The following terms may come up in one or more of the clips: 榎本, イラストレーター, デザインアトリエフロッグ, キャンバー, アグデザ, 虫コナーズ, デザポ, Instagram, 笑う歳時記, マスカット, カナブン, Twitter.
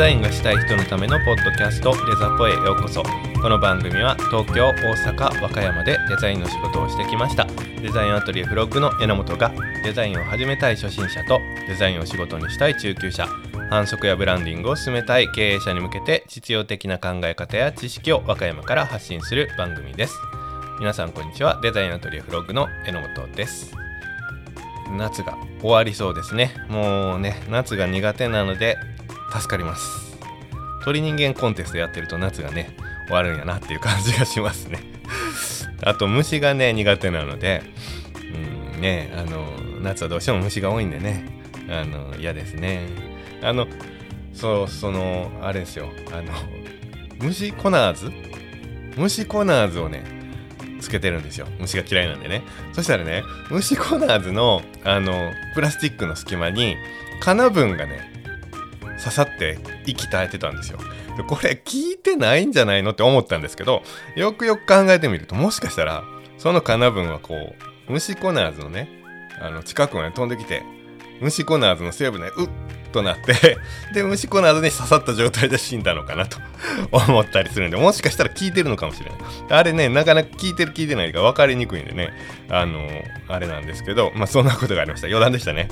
ザインがしたい人のためのポッドキャスト、デザポへようこそ。この番組は東京、大阪、和歌山でデザインの仕事をしてきましたデザインアトリエフロッグの榎本が、デザインを始めたい初心者とデザインを仕事にしたい中級者、販促やブランディングを進めたい経営者に向けて実用的な考え方や知識を和歌山から発信する番組です。皆さんこんにちは、デザインアトリエフロッグの榎本です。夏が終わりそうですね。もうね、夏が苦手なので助かります。鳥人間コンテストやってると夏がね終わるんやなっていう感じがしますねあと虫がね苦手なので、夏はどうしても虫が多いんでね、嫌ですね。あれですよ、虫コナーズをねつけてるんですよ。虫が嫌いなんでね。そしたらね、虫コナーズのプラスチックの隙間にカナブンがね刺さって息絶えてたんですよ。これ聞いてないんじゃないのって思ったんですけど、よくよく考えてみると、もしかしたらそのカナブンはこう虫コナーズのね近くまで飛んできて、虫コナーズの背骨うっとなってで虫コナーズに刺さった状態で死んだのかなと思ったりするんで、もしかしたら効いてるのかもしれない。あれね、なかなか効いてる効いてないが分かりにくいんでね、あれなんですけど、そんなことがありました。余談でしたね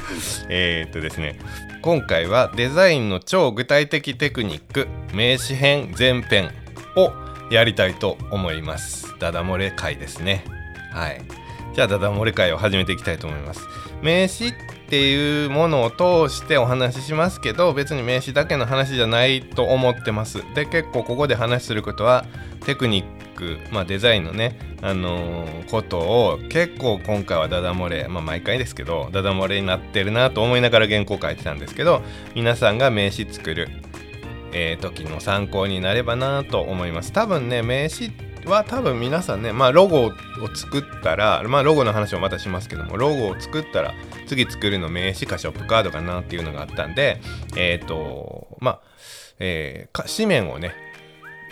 ですね、今回はデザインの超具体的テクニック名詞編前編をやりたいと思います。ダダ漏れ回ですね。はい、じゃあダダ漏れ回を始めていきたいと思います。名詞っていうものを通してお話ししますけど、別に名詞だけの話じゃないと思ってます。で、結構ここで話することはテクニック、デザインのね、ことを結構今回はダダ漏れ、毎回ですけどダダ漏れになってるなと思いながら原稿書いてたんですけど、皆さんが名詞作る、時の参考になればなと思います。多分ね、名詞は多分皆さんね、ロゴを作ったら、ロゴの話をまたしますけども、ロゴを作ったら次作るの名詞かショップカードかなっていうのがあったんで、紙面をね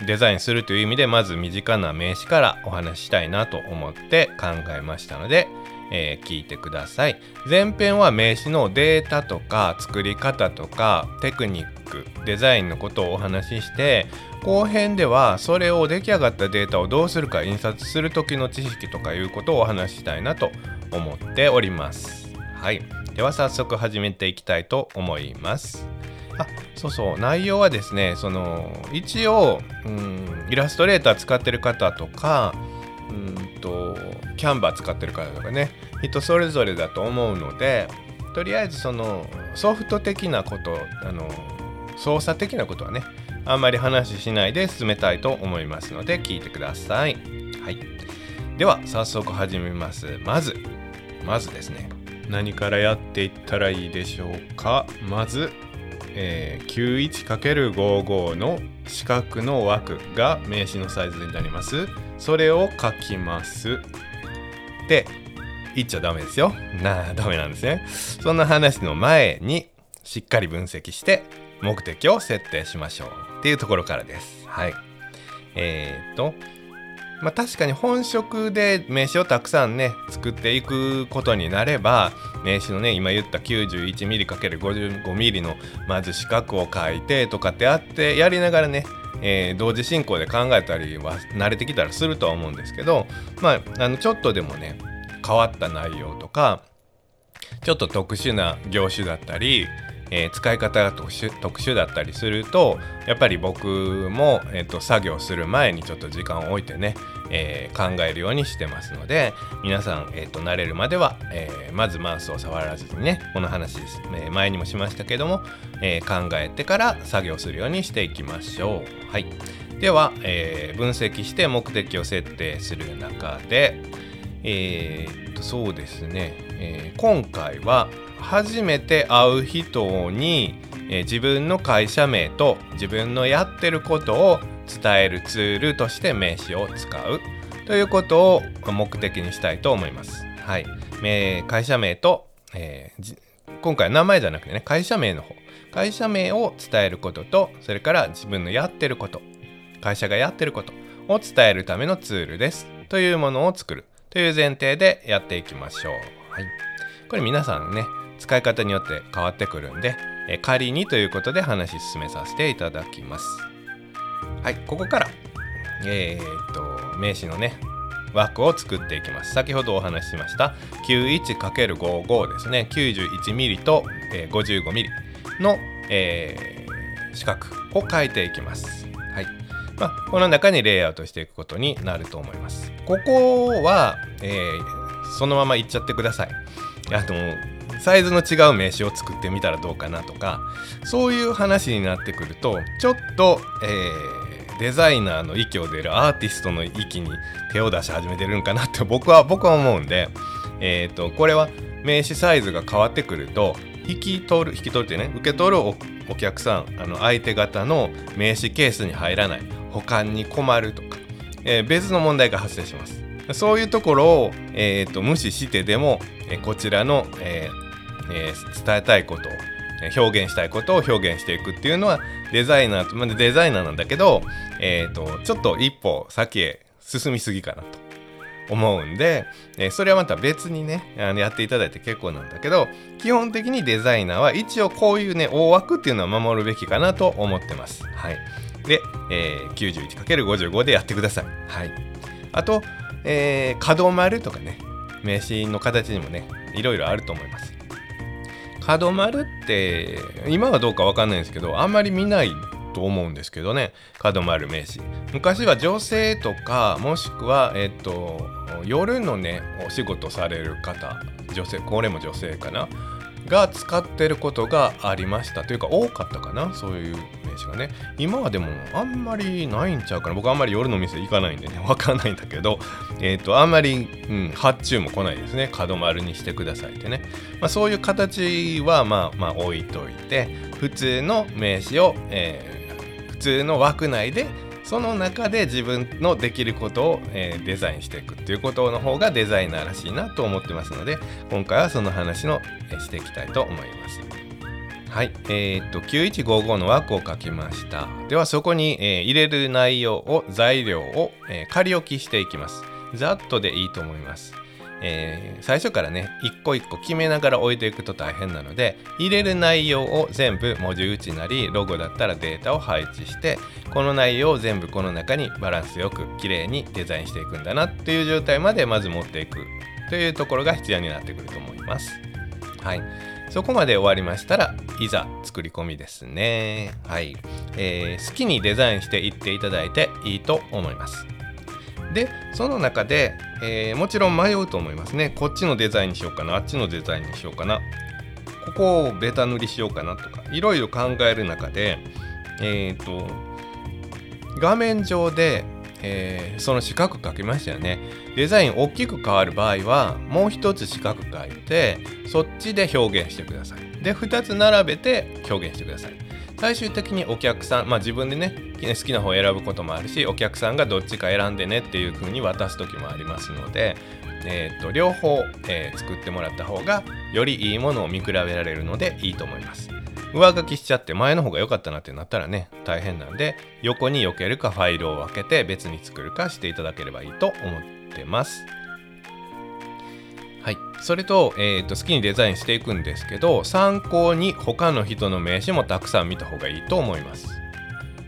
デザインするという意味で、まず身近な名詞からお話ししたいなと思って考えましたので、聞いてください。前編は名詞のデータとか作り方とかテクニック、デザインのことをお話しして、後編ではそれを出来上がったデータをどうするか、印刷する時の知識とかいうことをお話ししたいなと思っております。はい、では早速始めていきたいと思います。内容はですね、一応イラストレーター使ってる方とかキャンバー使ってる方とかね、人それぞれだと思うので、とりあえずソフト的なこと、操作的なことはねあんまり話しないで進めたいと思いますので聞いてください。はい、では早速始めます。まずですね、何からやっていったらいいでしょうか。まず、91×55 の四角の枠が名詞のサイズになります。それを書きます。で、言っちゃダメですよ。ダメなんですね。そんな話の前にしっかり分析して目的を設定しましょうっていうところからです。はい、確かに本職で名詞をたくさんね作っていくことになれば、名詞のね今言った 91mm×55mm のまず四角を書いてとかってあってやりながらね、同時進行で考えたりは慣れてきたらするとは思うんですけど、ちょっとでもね変わった内容とかちょっと特殊な業種だったり、使い方が特殊だったりすると、やっぱり僕も、作業する前にちょっと時間を置いてね、考えるようにしてますので、皆さん、慣れるまでは、まずマウスを触らずにね、この話です、前にもしましたけども、考えてから作業するようにしていきましょう。はい、では、分析して目的を設定する中で、そうですね、今回は初めて会う人に、自分の会社名と自分のやってることを伝えるツールとして名詞を使うということを目的にしたいと思います。はい、会社名と、今回は名前じゃなくてね、会社名の方、会社名を伝えることと、それから自分のやってること、会社がやってることを伝えるためのツールですというものを作るという前提でやっていきましょう。はい、これ皆さんね使い方によって変わってくるんで、仮にということで話進めさせていただきます。はい、ここから名詞のね枠を作っていきます。先ほどお話ししました 91×55 ですね、 91mm と 55mm の、四角を書いていきます。はい、この中にレイアウトしていくことになると思います。ここは、そのままいっちゃってください。サイズの違う名詞を作ってみたらどうかなとか、そういう話になってくるとちょっと、デザイナーの域を出るアーティストの域に手を出し始めてるんかなって僕は思うんで、これは名刺サイズが変わってくると引き取るってね、受け取る お客さん、相手方の名刺ケースに入らない、保管に困るとか、別の問題が発生します。そういうところを、無視してでも、こちらの、伝えたいことを表現したいことを表現していくっていうのはデザイナーなんだけど、ちょっと一歩先へ進みすぎかなと思うんで、それはまた別にねやっていただいて結構なんだけど、基本的にデザイナーは一応こういうね大枠っていうのは守るべきかなと思ってます。はい、で、91×55 でやってください。はい、あと、角丸とかね、名刺の形にもねいろいろあると思います。角丸って今はどうか分かんないんですけど、あんまり見ないと思うんですけどね、角丸名詞。昔は女性とか、もしくは、夜のねお仕事される方、女性、これも女性かなが使ってることがありましたというか、多かったかな、そういう名詞がね。今はでもあんまりないんちゃうかな。僕あんまり夜の店行かないんでね分かんないんだけど、あんまり、発注も来ないですね。角丸にしてくださいってね、そういう形はまあ置いといて、普通の名詞を、普通の枠内で、その中で自分のできることを、デザインしていくっていうことの方がデザイナーらしいなと思ってますので、今回はその話を、していきたいと思います。はい、9155の枠を書きました。ではそこに、入れる内容を、材料を、仮置きしていきます。ざっとでいいと思います。最初からね一個一個決めながら置いていくと大変なので、入れる内容を全部文字打ちなりロゴだったらデータを配置して、この内容を全部この中にバランスよく綺麗にデザインしていくんだなという状態までまず持っていくというところが必要になってくると思います。はい、そこまで終わりましたらいざ作り込みですね。はい、好きにデザインしていっていただいていいと思います。でその中で、もちろん迷うと思いますね。こっちのデザインにしようかな、あっちのデザインにしようかな、ここをベタ塗りしようかなとか、いろいろ考える中で、画面上で、その四角書きましたよね。デザイン大きく変わる場合はもう一つ四角書いて、そっちで表現してください。で2つ並べて表現してください。最終的にお客さん、自分でね好きな方を選ぶこともあるし、お客さんがどっちか選んでねっていう風に渡す時もありますので、両方、作ってもらった方がよりいいものを見比べられるのでいいと思います。上書きしちゃって前の方が良かったなってなったらね大変なんで、横に避けるかファイルを分けて別に作るかしていただければいいと思ってます。はい、それと、好きにデザインしていくんですけど、参考に他の人の名刺もたくさん見た方がいいと思います。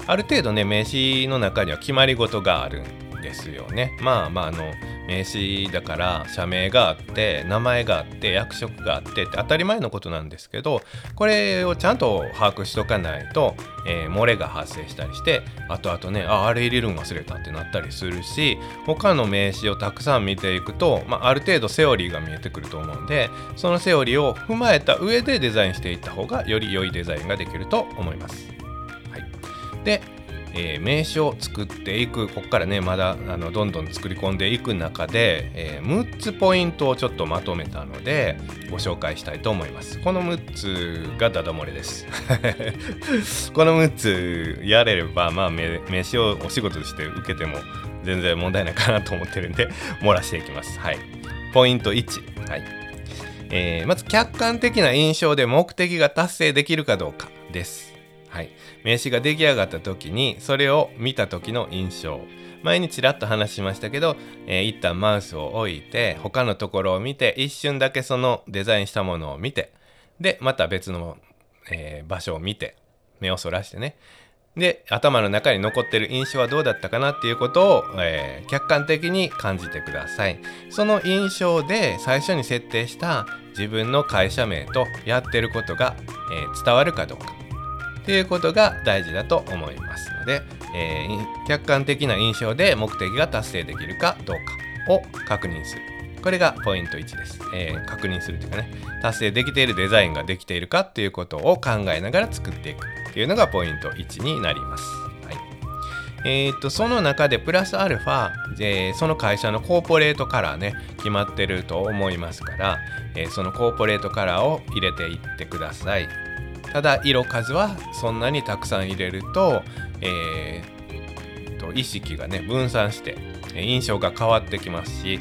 ある程度ね名刺の中には決まり事があるんですよね。名刺だから社名があって名前があって役職があってって当たり前のことなんですけど、これをちゃんと把握しとかないと、漏れが発生したりして、後々ね あれ入れるの忘れたってなったりするし、他の名刺をたくさん見ていくと、ある程度セオリーが見えてくると思うんで、そのセオリーを踏まえた上でデザインしていった方がより良いデザインができると思います。はい、で名刺を作っていく、ここからねまだどんどん作り込んでいく中で、6つポイントをちょっとまとめたのでご紹介したいと思います。この6つがダダ漏れですこの6つやれれば、名刺をお仕事として受けても全然問題ないかなと思ってるんで漏らしていきます。はい、ポイント1、はいまず客観的な印象で目的が達成できるかどうかです。はい、名刺が出来上がった時にそれを見た時の印象、前にちらっと話しましたけど、一旦マウスを置いて他のところを見て、一瞬だけそのデザインしたものを見て、でまた別の、場所を見て目をそらしてね、で頭の中に残ってる印象はどうだったかなっていうことを、客観的に感じてください。その印象で最初に設定した自分の会社名とやってることが、伝わるかどうかっていうことが大事だと思いますので、客観的な印象で目的が達成できるかどうかを確認する。これがポイント1です、確認するというかね、達成できているデザインができているかっていうことを考えながら作っていくっていうのがポイント1になります。はい、その中でプラスアルファ、その会社のコーポレートカラーね、決まってると思いますから、そのコーポレートカラーを入れていってください。ただ色数はそんなにたくさん入れると、意識がね分散して印象が変わってきますし、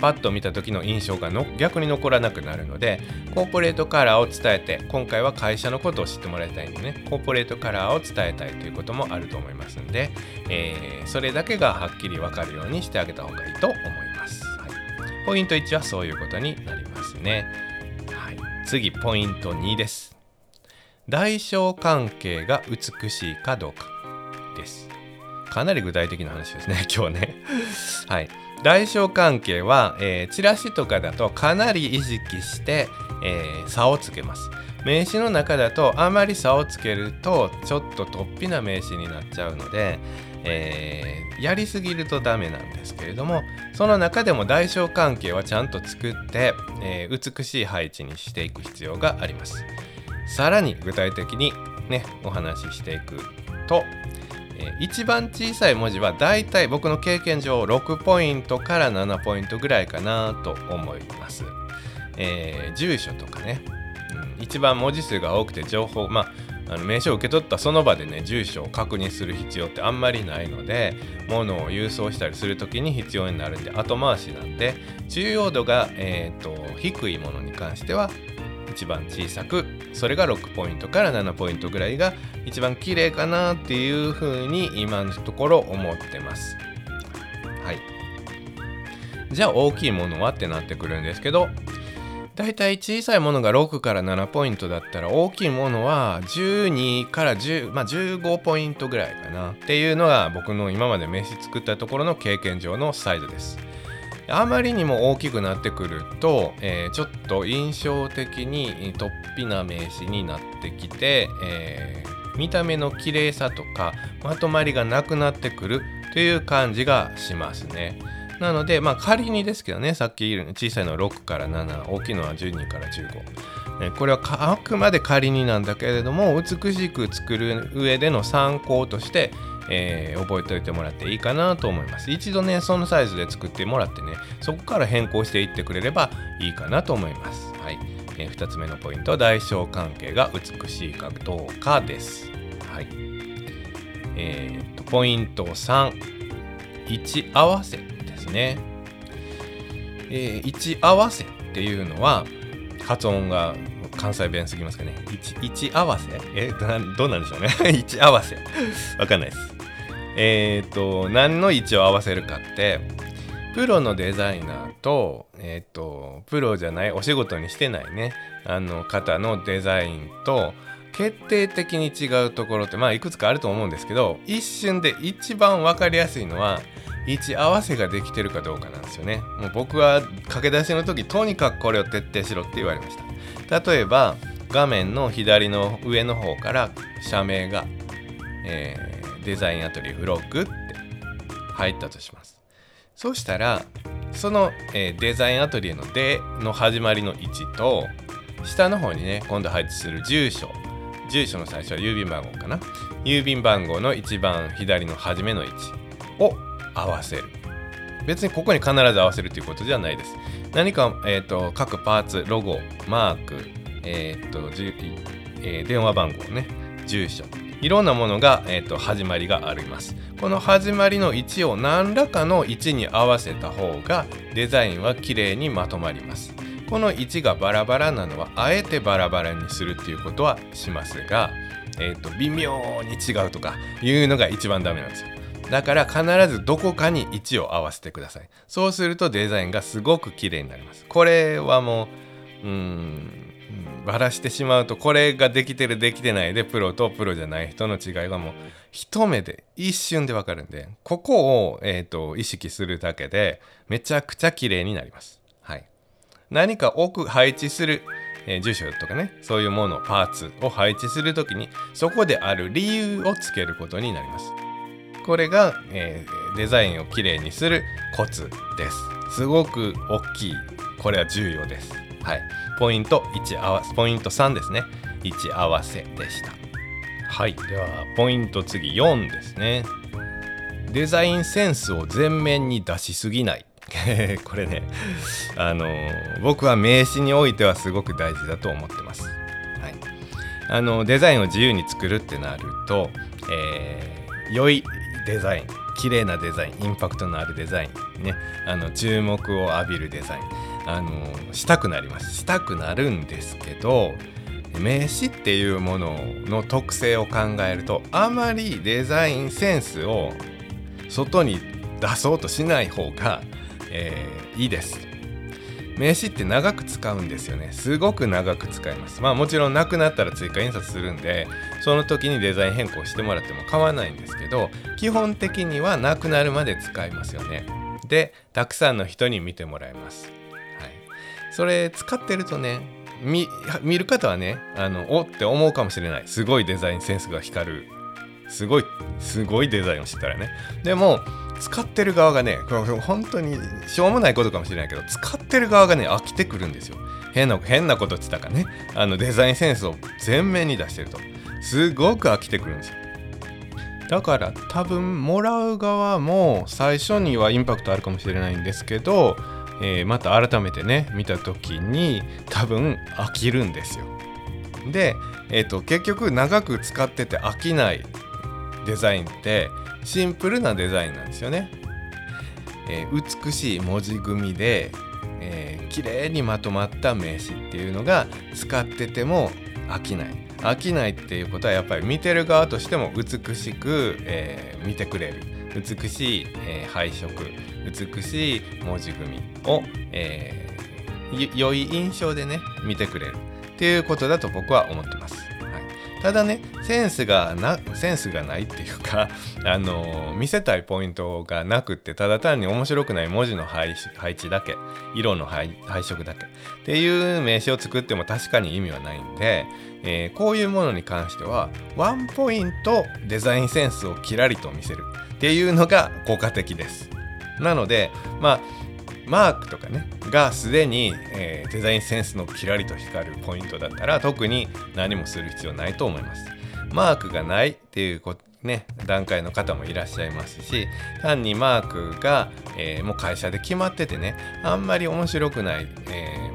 パッと見た時の印象が逆に残らなくなるので、コーポレートカラーを伝えて、今回は会社のことを知ってもらいたいんでね、コーポレートカラーを伝えたいということもあると思いますんで、それだけがはっきり分かるようにしてあげた方がいいと思います、はい、ポイント1はそういうことになりますね、はい、次ポイント2です。代償関係が美しいかどうかです。かなり具体的な話ですね今日ねはい、代償関係は、チラシとかだとかなり意識して、差をつけます。名刺の中だとあまり差をつけるとちょっと突飛な名刺になっちゃうので、やりすぎるとダメなんですけれども、その中でも代償関係はちゃんと作って、美しい配置にしていく必要があります。さらに具体的にねお話ししていくと、一番小さい文字はだいたい僕の経験上6ポイントから7ポイントぐらいかなと思います、住所とかね、一番文字数が多くて情報、名刺を受け取ったその場でね住所を確認する必要ってあんまりないので、物を郵送したりするときに必要になるんで後回しなんで、重要度が、低いものに関しては一番小さく、それが6ポイントから7ポイントぐらいが一番綺麗かなっていうふうに今のところ思ってます。はい。じゃあ大きいものはってなってくるんですけど、だいたい小さいものが6から7ポイントだったら、大きいものは12から10、15ポイントぐらいかなっていうのが僕の今まで名刺作ったところの経験上のサイズです。あまりにも大きくなってくると、ちょっと印象的に突飛な名刺になってきて、見た目の綺麗さとかまとまりがなくなってくるという感じがしますね。なので、仮にですけどね、さっき言う小さいのは6から7、大きいのは12から15、これはあくまで仮になんだけれども、美しく作る上での参考として、覚えておいてもらっていいかなと思います。一度ねそのサイズで作ってもらってね、そこから変更していってくれればいいかなと思います、はい。2つ目のポイント、代償関係が美しいかどうかです。はい、ポイント3、位置合わせですね。位置合わせっていうのは発音が関西弁すぎますかね。位置合わせどうなんでしょうね位置合わせわかんないです。何の位置を合わせるかって、プロのデザイナーと、プロじゃないお仕事にしてないねあの方のデザインと決定的に違うところっていくつかあると思うんですけど、一瞬で一番わかりやすいのは位置合わせができてるかどうかなんですよね。もう僕は駆け出しの時、とにかくこれを徹底しろって言われました。例えば画面の左の上の方から社名が、デザインアトリエフロッグって入ったとします。そうしたらその、デザインアトリエの「で」の始まりの位置と、下の方にね今度配置する住所の最初は郵便番号かな、郵便番号の一番左の初めの位置を合わせる。別にここに必ず合わせるということじゃないです。何か、各パーツ、ロゴ、マーク、電話番号ね、住所、いろんなものが、始まりがあります。この始まりの位置を何らかの位置に合わせた方がデザインは綺麗にまとまります。この位置がバラバラなのはあえてバラバラにするっていうことはしますが、微妙に違うとかいうのが一番ダメなんですよ。だから必ずどこかに位置を合わせてください。そうするとデザインがすごく綺麗になります。これはもうバラしてしまうと、これができてるできてないでプロとプロじゃない人の違いがもう一目で一瞬でわかるんで、ここを、意識するだけでめちゃくちゃ綺麗になります。はい、何か多く配置する、住所とかね、そういうものパーツを配置するときにそこである理由をつけることになります。これが、デザインを綺麗にするコツです。すごく大きい、これは重要です。はい、ポイント1合わせ、ポイント3ですね。1合わせでした。はい、ではポイント次4ですね。デザインセンスを前面に出しすぎない。これね、僕は名刺においてはすごく大事だと思ってます。はい、デザインを自由に作るってなると、良いデザイン、綺麗なデザイン、インパクトのあるデザイン、ね、注目を浴びるデザイン、したくなるんですけど、名刺っていうものの特性を考えると、あまりデザインセンスを外に出そうとしない方が、いいです。名刺って長く使うんですよね。すごく長く使います。まあもちろんなくなったら追加印刷するんで、その時にデザイン変更してもらっても構わないんですけど、基本的にはなくなるまで使いますよね。で、たくさんの人に見てもらいます。はい、それ使ってるとね、見る方はね、おって思うかもしれない。すごいデザインセンスが光る、すごいデザインをしてたらね。でも使ってる側がね、これ本当にしょうもないことかもしれないけど、使ってる側がね飽きてくるんですよ。変なことって言ったかね、デザインセンスを前面に出してるとすごく飽きてくるんですよ。だから多分もらう側も最初にはインパクトあるかもしれないんですけど、また改めてね見た時に多分飽きるんですよ。で、結局長く使ってて飽きないデザインってシンプルなデザインなんですよね。美しい文字組みで、綺麗にまとまった名刺っていうのが使ってても飽きないっていうことは、やっぱり見てる側としても美しく、見てくれる、美しい、配色、美しい文字組みを、良い印象でね見てくれるっていうことだと僕は思ってます。ただね、センスがないっていうか、見せたいポイントがなくって、ただ単に面白くない文字の配置だけ、色の配色だけっていう名刺を作っても確かに意味はないんで、こういうものに関してはワンポイントデザインセンスをキラリと見せるっていうのが効果的です。なので、まあマークとかねがすでに、デザインセンスのキラリと光るポイントだったら特に何もする必要ないと思います。マークがないっていうね、段階の方もいらっしゃいますし、単にマークが、もう会社で決まっててね、あんまり面白くない、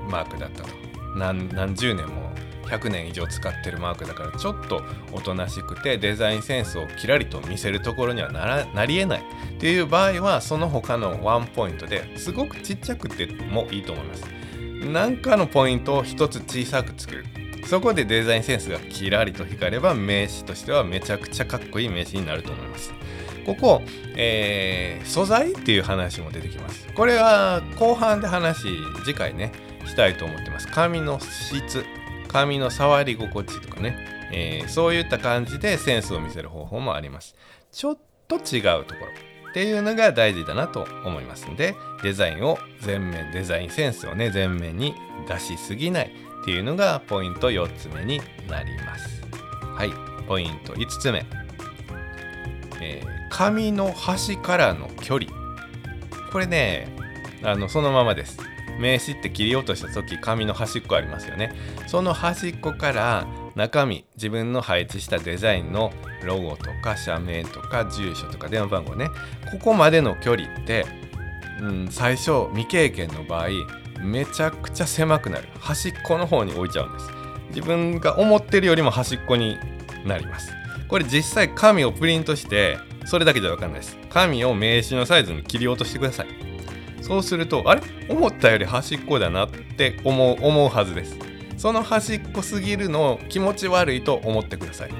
マークだったと、何十年も100年以上使ってるマークだから、ちょっとおとなしくてデザインセンスをキラリと見せるところにはなりえないっていう場合は、その他のワンポイントですごくちっちゃくてもいいと思います。何かのポイントを一つ小さく作る、そこでデザインセンスがキラリと光れば、名刺としてはめちゃくちゃかっこいい名刺になると思います。ここ、素材っていう話も出てきます。これは後半で次回ねしたいと思ってます。紙の質、紙の触り心地とかね、そういった感じでセンスを見せる方法もあります。ちょっと違うところっていうのが大事だなと思いますので、デザインセンスをね前面に出しすぎないっていうのがポイント4つ目になります。はい、ポイント5つ目、紙の端からの距離。これね、そのままです。名刺って切り落とした時、紙の端っこありますよね。その端っこから自分の配置したデザインのロゴとか社名とか住所とか電話番号ね、ここまでの距離って、最初未経験の場合めちゃくちゃ狭くなる。端っこの方に置いちゃうんです。自分が思ってるよりも端っこになります。これ実際紙をプリントして、それだけじゃ分かんないです。紙を名刺のサイズに切り落としてください。そうすると、思ったより端っこだなって思うはずです。その端っこすぎるのを気持ち悪いと思ってください。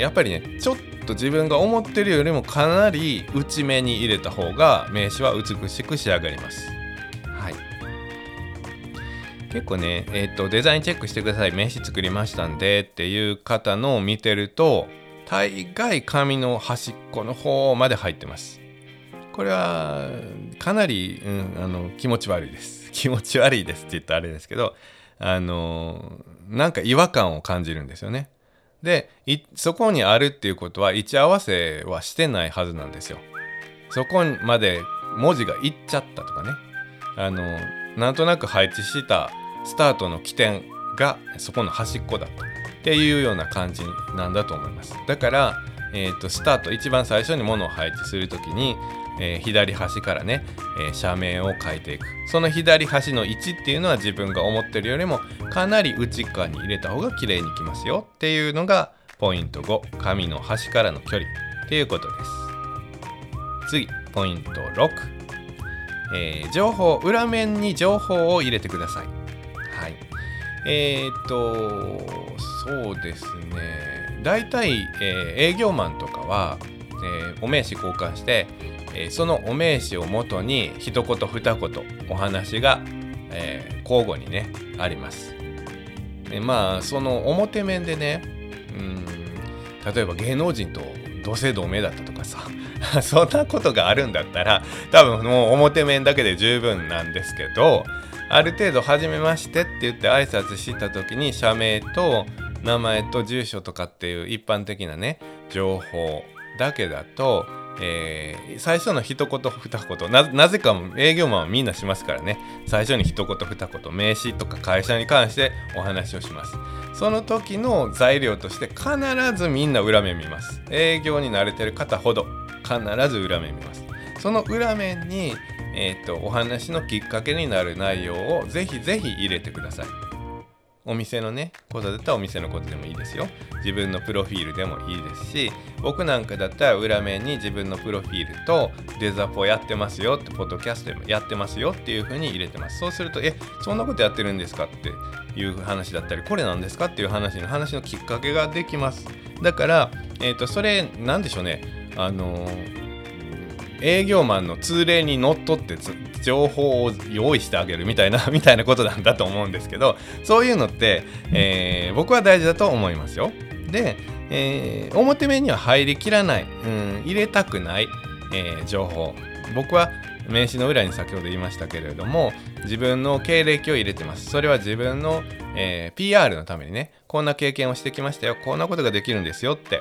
やっぱりね、ちょっと自分が思ってるよりもかなり内目に入れた方が名刺は美しく仕上がります。はい、結構ね、デザインチェックしてください、名刺作りましたんでっていう方のを見てると、大概紙の端っこの方まで入ってます。これはかなり、気持ち悪いです。気持ち悪いですって言ったらあれですけど、なんか違和感を感じるんですよね。で、そこにあるっていうことは位置合わせはしてないはずなんですよ。そこまで文字がいっちゃったとかね、なんとなく配置したスタートの起点がそこの端っこだったっていうような感じなんだと思います。だから、スタート一番最初に物を配置するときに、左端からね、社名を書いていく。その左端の位置っていうのは自分が思ってるよりもかなり内側に入れた方が綺麗にきますよっていうのがポイント5、紙の端からの距離っていうことです。次、ポイント6、裏面に情報を入れてください。はい、そうですね、大体、営業マンとかは、お名刺交換して、そのお名刺を元に一言二言お話が、交互にねあります。まあその表面でね、例えば芸能人と同姓同名だったとかさそんなことがあるんだったら多分もう表面だけで十分なんですけど、ある程度初めましてって言って挨拶した時に社名と名前と住所とかっていう一般的なね情報だけだと、最初の一言二言 なぜか営業マンはみんなしますからね、最初に一言二言名刺とか会社に関してお話をします。その時の材料として必ずみんな裏面見ます。営業に慣れてる方ほど必ず裏面見ます。その裏面に、お話のきっかけになる内容をぜひぜひ入れてください。お店のねことだったらお店のことでもいいですよ、自分のプロフィールでもいいですし、僕なんかだったら裏面に自分のプロフィールとデザポやってますよって、ポッドキャストでもやってますよっていう風に入れてます。そうするとそんなことやってるんですかっていう話だったり、これなんですかっていう話のきっかけができます。だから、それなんでしょうね、営業マンの通例にのっとって情報を用意してあげるみたいなことなんだと思うんですけど、そういうのって、僕は大事だと思いますよ。で、表面には入りきらない、入れたくない、情報、僕は名刺の裏に先ほど言いましたけれども自分の経歴を入れてます。それは自分の、PR のためにね、こんな経験をしてきましたよ、こんなことができるんですよって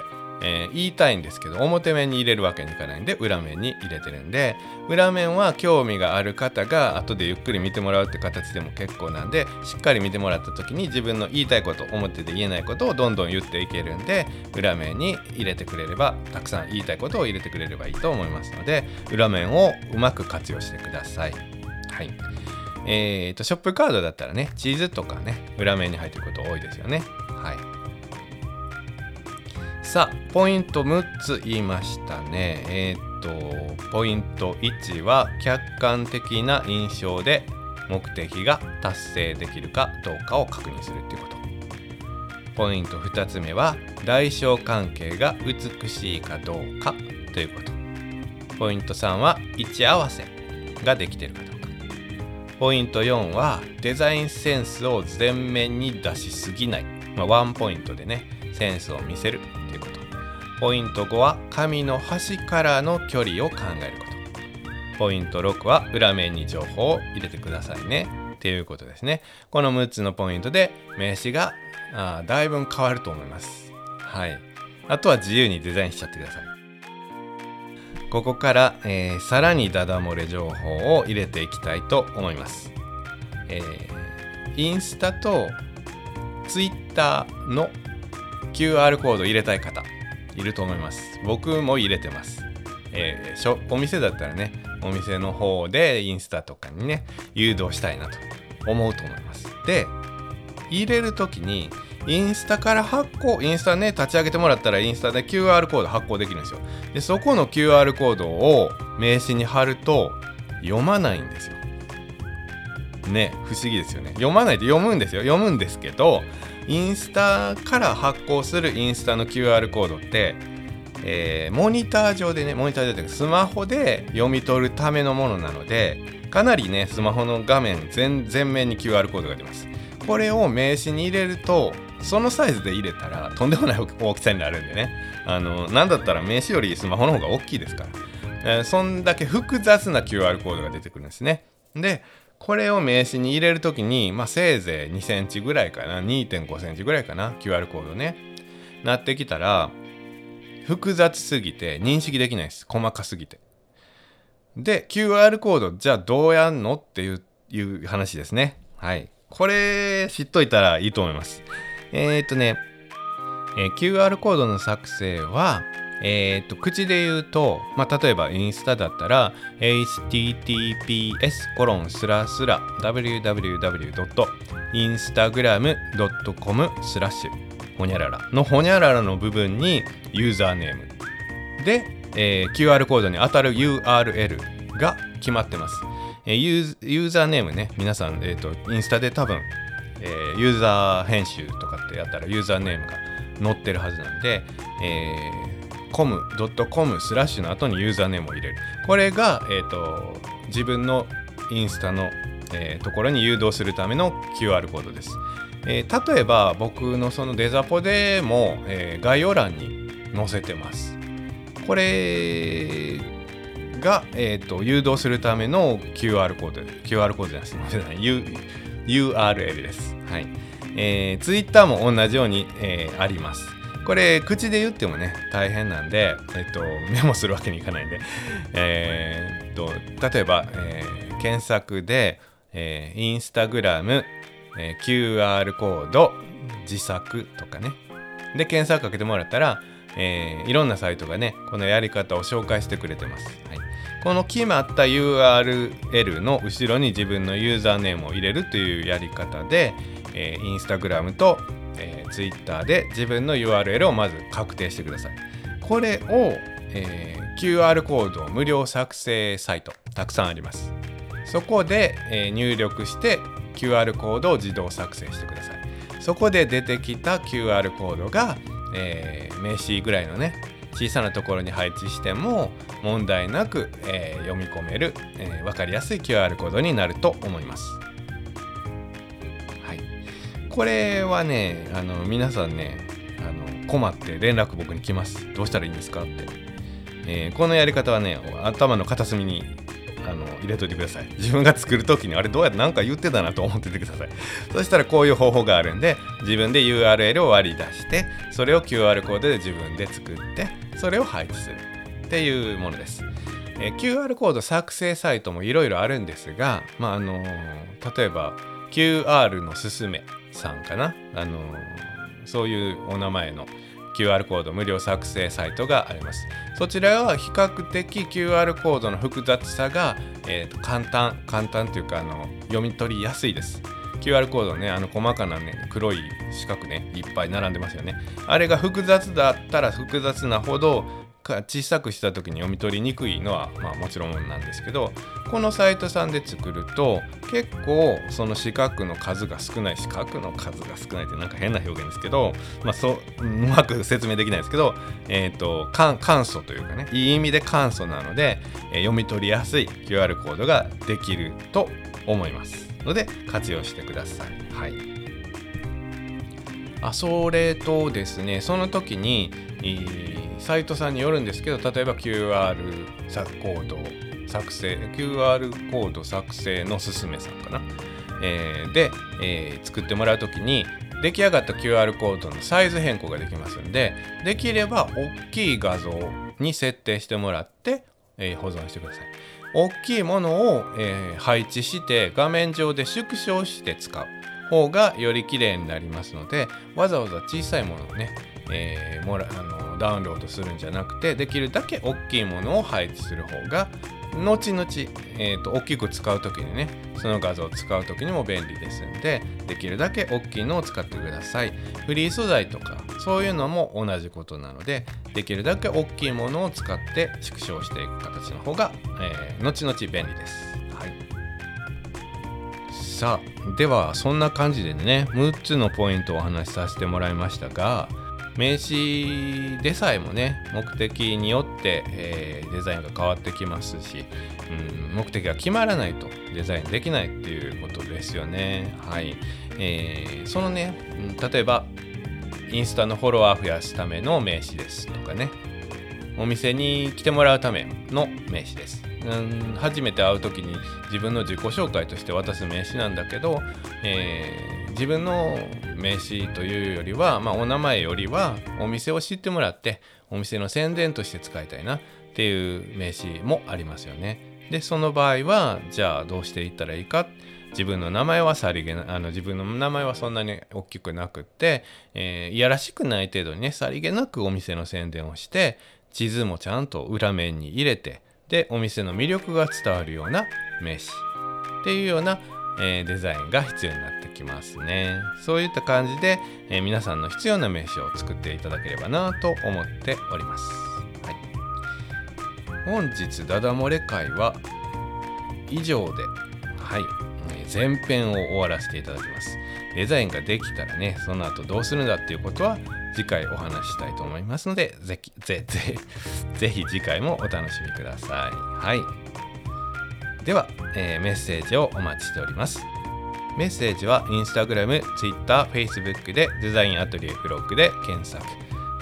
言いたいんですけど、表面に入れるわけにいかないんで裏面に入れてるんで、裏面は興味がある方が後でゆっくり見てもらうって形でも結構なんで、しっかり見てもらった時に自分の言いたいこと、表で言えないことをどんどん言っていけるんで、裏面に入れてくれれば、たくさん言いたいことを入れてくれればいいと思いますので、裏面をうまく活用してください。はい、ショップカードだったらね、地図とかね裏面に入ってること多いですよね。はい、さあ、ポイント6つ言いましたね。ポイント1は客観的な印象で目的が達成できるかどうかを確認するということ。ポイント2つ目は対象関係が美しいかどうかということ。ポイント3は位置合わせができているかどうか。ポイント4はデザインセンスを前面に出しすぎない、ワンポイントでねセンスを見せるということ。ポイント5は紙の端からの距離を考えること。ポイント6は裏面に情報を入れてくださいねっていうことですね。この6つのポイントで名刺がだいぶ変わると思います。はい、あとは自由にデザインしちゃってください。ここから、さらにダダ漏れ情報を入れていきたいと思います。インスタとツイッターのQR コード入れたい方いると思います。僕も入れてます。お店だったらね、お店の方でインスタとかにね誘導したいなと思うと思います。で、入れるときにインスタから発行、インスタね立ち上げてもらったらインスタで QR コード発行できるんですよ。で、そこの QR コードを名刺に貼ると読まないんですよね。不思議ですよね。読まないで、読むんですけど、インスタから発行するインスタの QR コードってモニター上でね、モニター上というかスマホで読み取るためのものなので、かなりね、スマホの画面 全面に QR コードが出ます。これを名刺に入れると、そのサイズで入れたらとんでもない大きさになるんでね、なんだったら名刺よりスマホの方が大きいですから、そんだけ複雑な QR コードが出てくるんですね。でこれを名刺に入れるときに、せいぜい2センチぐらいかな、 2.5 センチぐらいかな、 QR コードねなってきたら複雑すぎて認識できないです、細かすぎて。で QR コードじゃあどうやんのっていう話ですね。はい、これ知っといたらいいと思います。QR コードの作成は口で言うと、例えばインスタだったら https://www.instagram.com/ほにゃららの部分にユーザーネームで、QR コードに当たる URL が決まってます。ユーザーネームね、皆さん、インスタで多分、ユーザー編集とかってやったらユーザーネームが載ってるはずなんで、com.com/ の後にユーザーネームを入れる。これが、自分のインスタの、ところに誘導するための QR コードです。例えば僕のそのデザポでも、概要欄に載せてます。これが、誘導するための QR コード QR コードじゃない、URL です。はい、Twitter も同じように、あります。これ口で言ってもね大変なんで、メモするわけにいかないんで例えば、検索で、Instagram、QR コード自作とかねで検索かけてもらったら、いろんなサイトがねこのやり方を紹介してくれてます。はい、この決まった URL の後ろに自分のユーザーネームを入れるというやり方で、Instagram と、Twitter で自分の URL をまず確定してください。これを、QR コード無料作成サイトたくさんあります。そこで、入力して QR コードを自動作成してください。そこで出てきた QR コードが、名刺ぐらいのね小さなところに配置しても問題なく、読み込める、分かりやすい QR コードになると思います。はい、これはね皆さんね困って連絡僕に来ます。どうしたらいいんですかって、このやり方はね頭の片隅に入れといてください。自分が作るときにあれどうやってなんか言ってたなと思っててください。そしたらこういう方法があるんで、自分で URL を割り出してそれを QR コードで自分で作ってそれを配置するっていうものです。QR コード作成サイトもいろいろあるんですが、例えば QR のすすめさんかな、そういうお名前のQR コード無料作成サイトがあります。そちらは比較的 QR コードの複雑さが、簡単というか読み取りやすいです。 QR コードね細かなね黒い四角ねいっぱい並んでますよね。あれが複雑だったら複雑なほど小さくした時に読み取りにくいのは、もちろんなんですけど、このサイトさんで作ると結構その四角の数が少ないってなんか変な表現ですけど、うまく説明できないですけど、簡素というかね、いい意味で簡素なので、読み取りやすい QR コードができると思いますので活用してください。はい、それとですね、その時にサイトさんによるんですけど、例えば QR コード作成のすすめさんかな、で、作ってもらう時に出来上がった QR コードのサイズ変更ができますので、できれば大きい画像に設定してもらって、保存してください。大きいものを、配置して画面上で縮小して使う方がより綺麗になりますので、わざわざ小さいものをね、ダウンロードするんじゃなくて、できるだけ大きいものを配置する方が後々、大きく使う時にね、その画像を使う時にも便利ですんで、できるだけ大きいのを使ってください。フリー素材とかそういうのも同じことなので、できるだけ大きいものを使って縮小していく形の方が、後々便利です。はい、さあではそんな感じでね6つのポイントをお話しさせてもらいましたが、名刺でさえもね、目的によって、デザインが変わってきますし、目的が決まらないとデザインできないっていうことですよね。はい、そのね、例えばインスタのフォロワー増やすための名刺ですとかね、お店に来てもらうための名刺です。初めて会う時に自分の自己紹介として渡す名刺なんだけど、自分の名刺というよりは、お名前よりはお店を知ってもらってお店の宣伝として使いたいなっていう名刺もありますよね。で、その場合はじゃあどうしていったらいいか。自分の名前はさりげな、自分の名前はそんなに大きくなくって、いやらしくない程度にね、さりげなくお店の宣伝をして、地図もちゃんと裏面に入れて、でお店の魅力が伝わるような名刺っていうような、デザインが必要になってきますね。そういった感じで、皆さんの必要な名刺を作っていただければなと思っております。はい、本日ダダ漏れ会は以上で、前編を終わらせていただきます。デザインができたらね、その後どうするんだっていうことは次回お話ししたいと思いますので、ぜひ次回もお楽しみください。では、メッセージをお待ちしております。メッセージは Instagram、Twitter、Facebook でデザインアトリエフロッグで検索、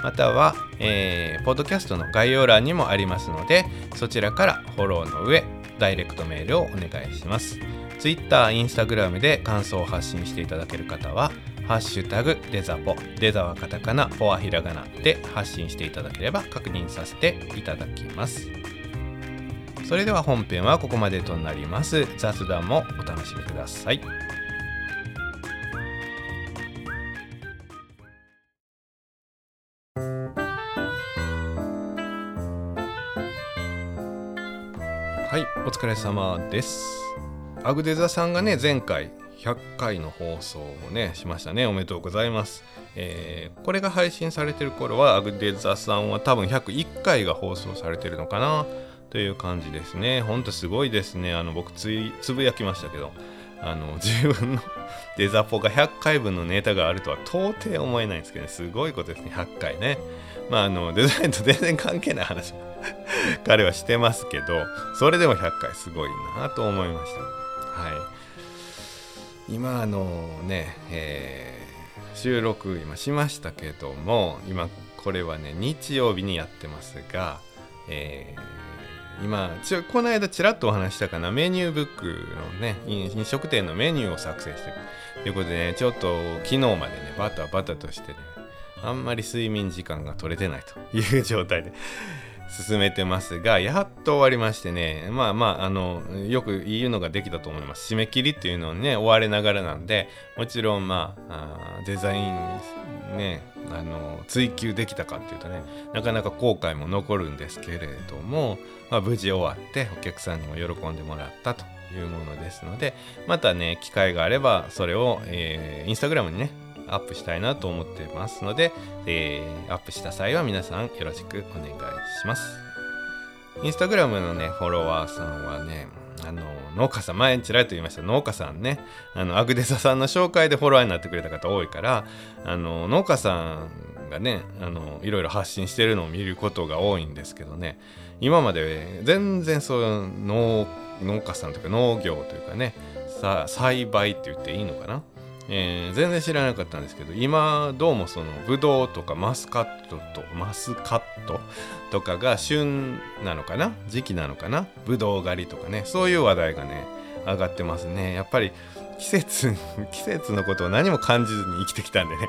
または、ポッドキャストの概要欄にもありますので、そちらからフォローの上ダイレクトメールをお願いします。Twitter、Instagram で感想を発信していただける方は、ハッシュタグデザポ、デザはカタカナ、ポはひらがなで発信していただければ確認させていただきます。それでは本編はここまでとなります。雑談もお楽しみください。はい、お疲れ様です。アグデザさんがね、前回100回の放送をねしましたね。おめでとうございます。これが配信されてる頃はアグデザさんは多分101回が放送されてるのかなという感じですね。ほんとすごいですね。僕つぶやきましたけど、自分のデザポが100回分のネタがあるとは到底思えないんですけど、ね、すごいことですね。100回ね。デザインと全然関係ない話彼はしてますけど、それでも100回すごいなと思いました。今ね、収録今しましたけども、今これはね日曜日にやってますが、今この間ちらっとお話したかな、メニューブックのね飲食店のメニューを作成してるということでね、ちょっと昨日までねバタバタとしてね、あんまり睡眠時間が取れてないという状態で進めてますが、やっと終わりましてね、よく言うのができたと思います。締め切りっていうのをね追われながらなんで、もちろんデザインね追求できたかっていうとね、なかなか後悔も残るんですけれども、無事終わってお客さんにも喜んでもらったというものですので、またね機会があればそれを、インスタグラムにねアップしたいなと思ってますので、アップした際は皆さんよろしくお願いします。インスタグラムのねフォロワーさんはね、農家さん、前にちらっと言いました農家さんね、アグデザさんの紹介でフォロワーになってくれた方多いから、農家さんがねいろいろ発信してるのを見ることが多いんですけどね、今まで全然そういう農家さんというか農業というかね、栽培って言っていいのかな、全然知らなかったんですけど、今どうもブドウとかマスカットとかが旬なのかな、時期なのかな、ブドウ狩りとかね、そういう話題がね上がってますね。やっぱり季節のことを何も感じずに生きてきたんでね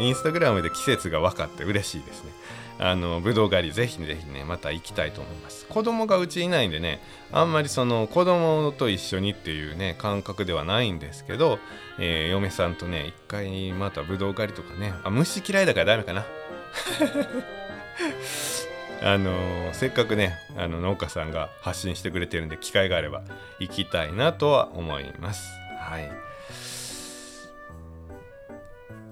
インスタグラムで季節が分かって嬉しいですね。ブドウ狩りぜひぜひねまた行きたいと思います。子供がうちいないんでね、あんまり子供と一緒にっていうね感覚ではないんですけど、嫁さんとね一回またブドウ狩りとかね、虫嫌いだからダメかなせっかくね農家さんが発信してくれてるんで、機会があれば行きたいなとは思います。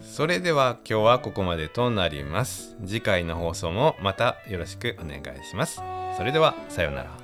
それでは今日はここまでとなります。次回の放送もまたよろしくお願いします。それではさようなら。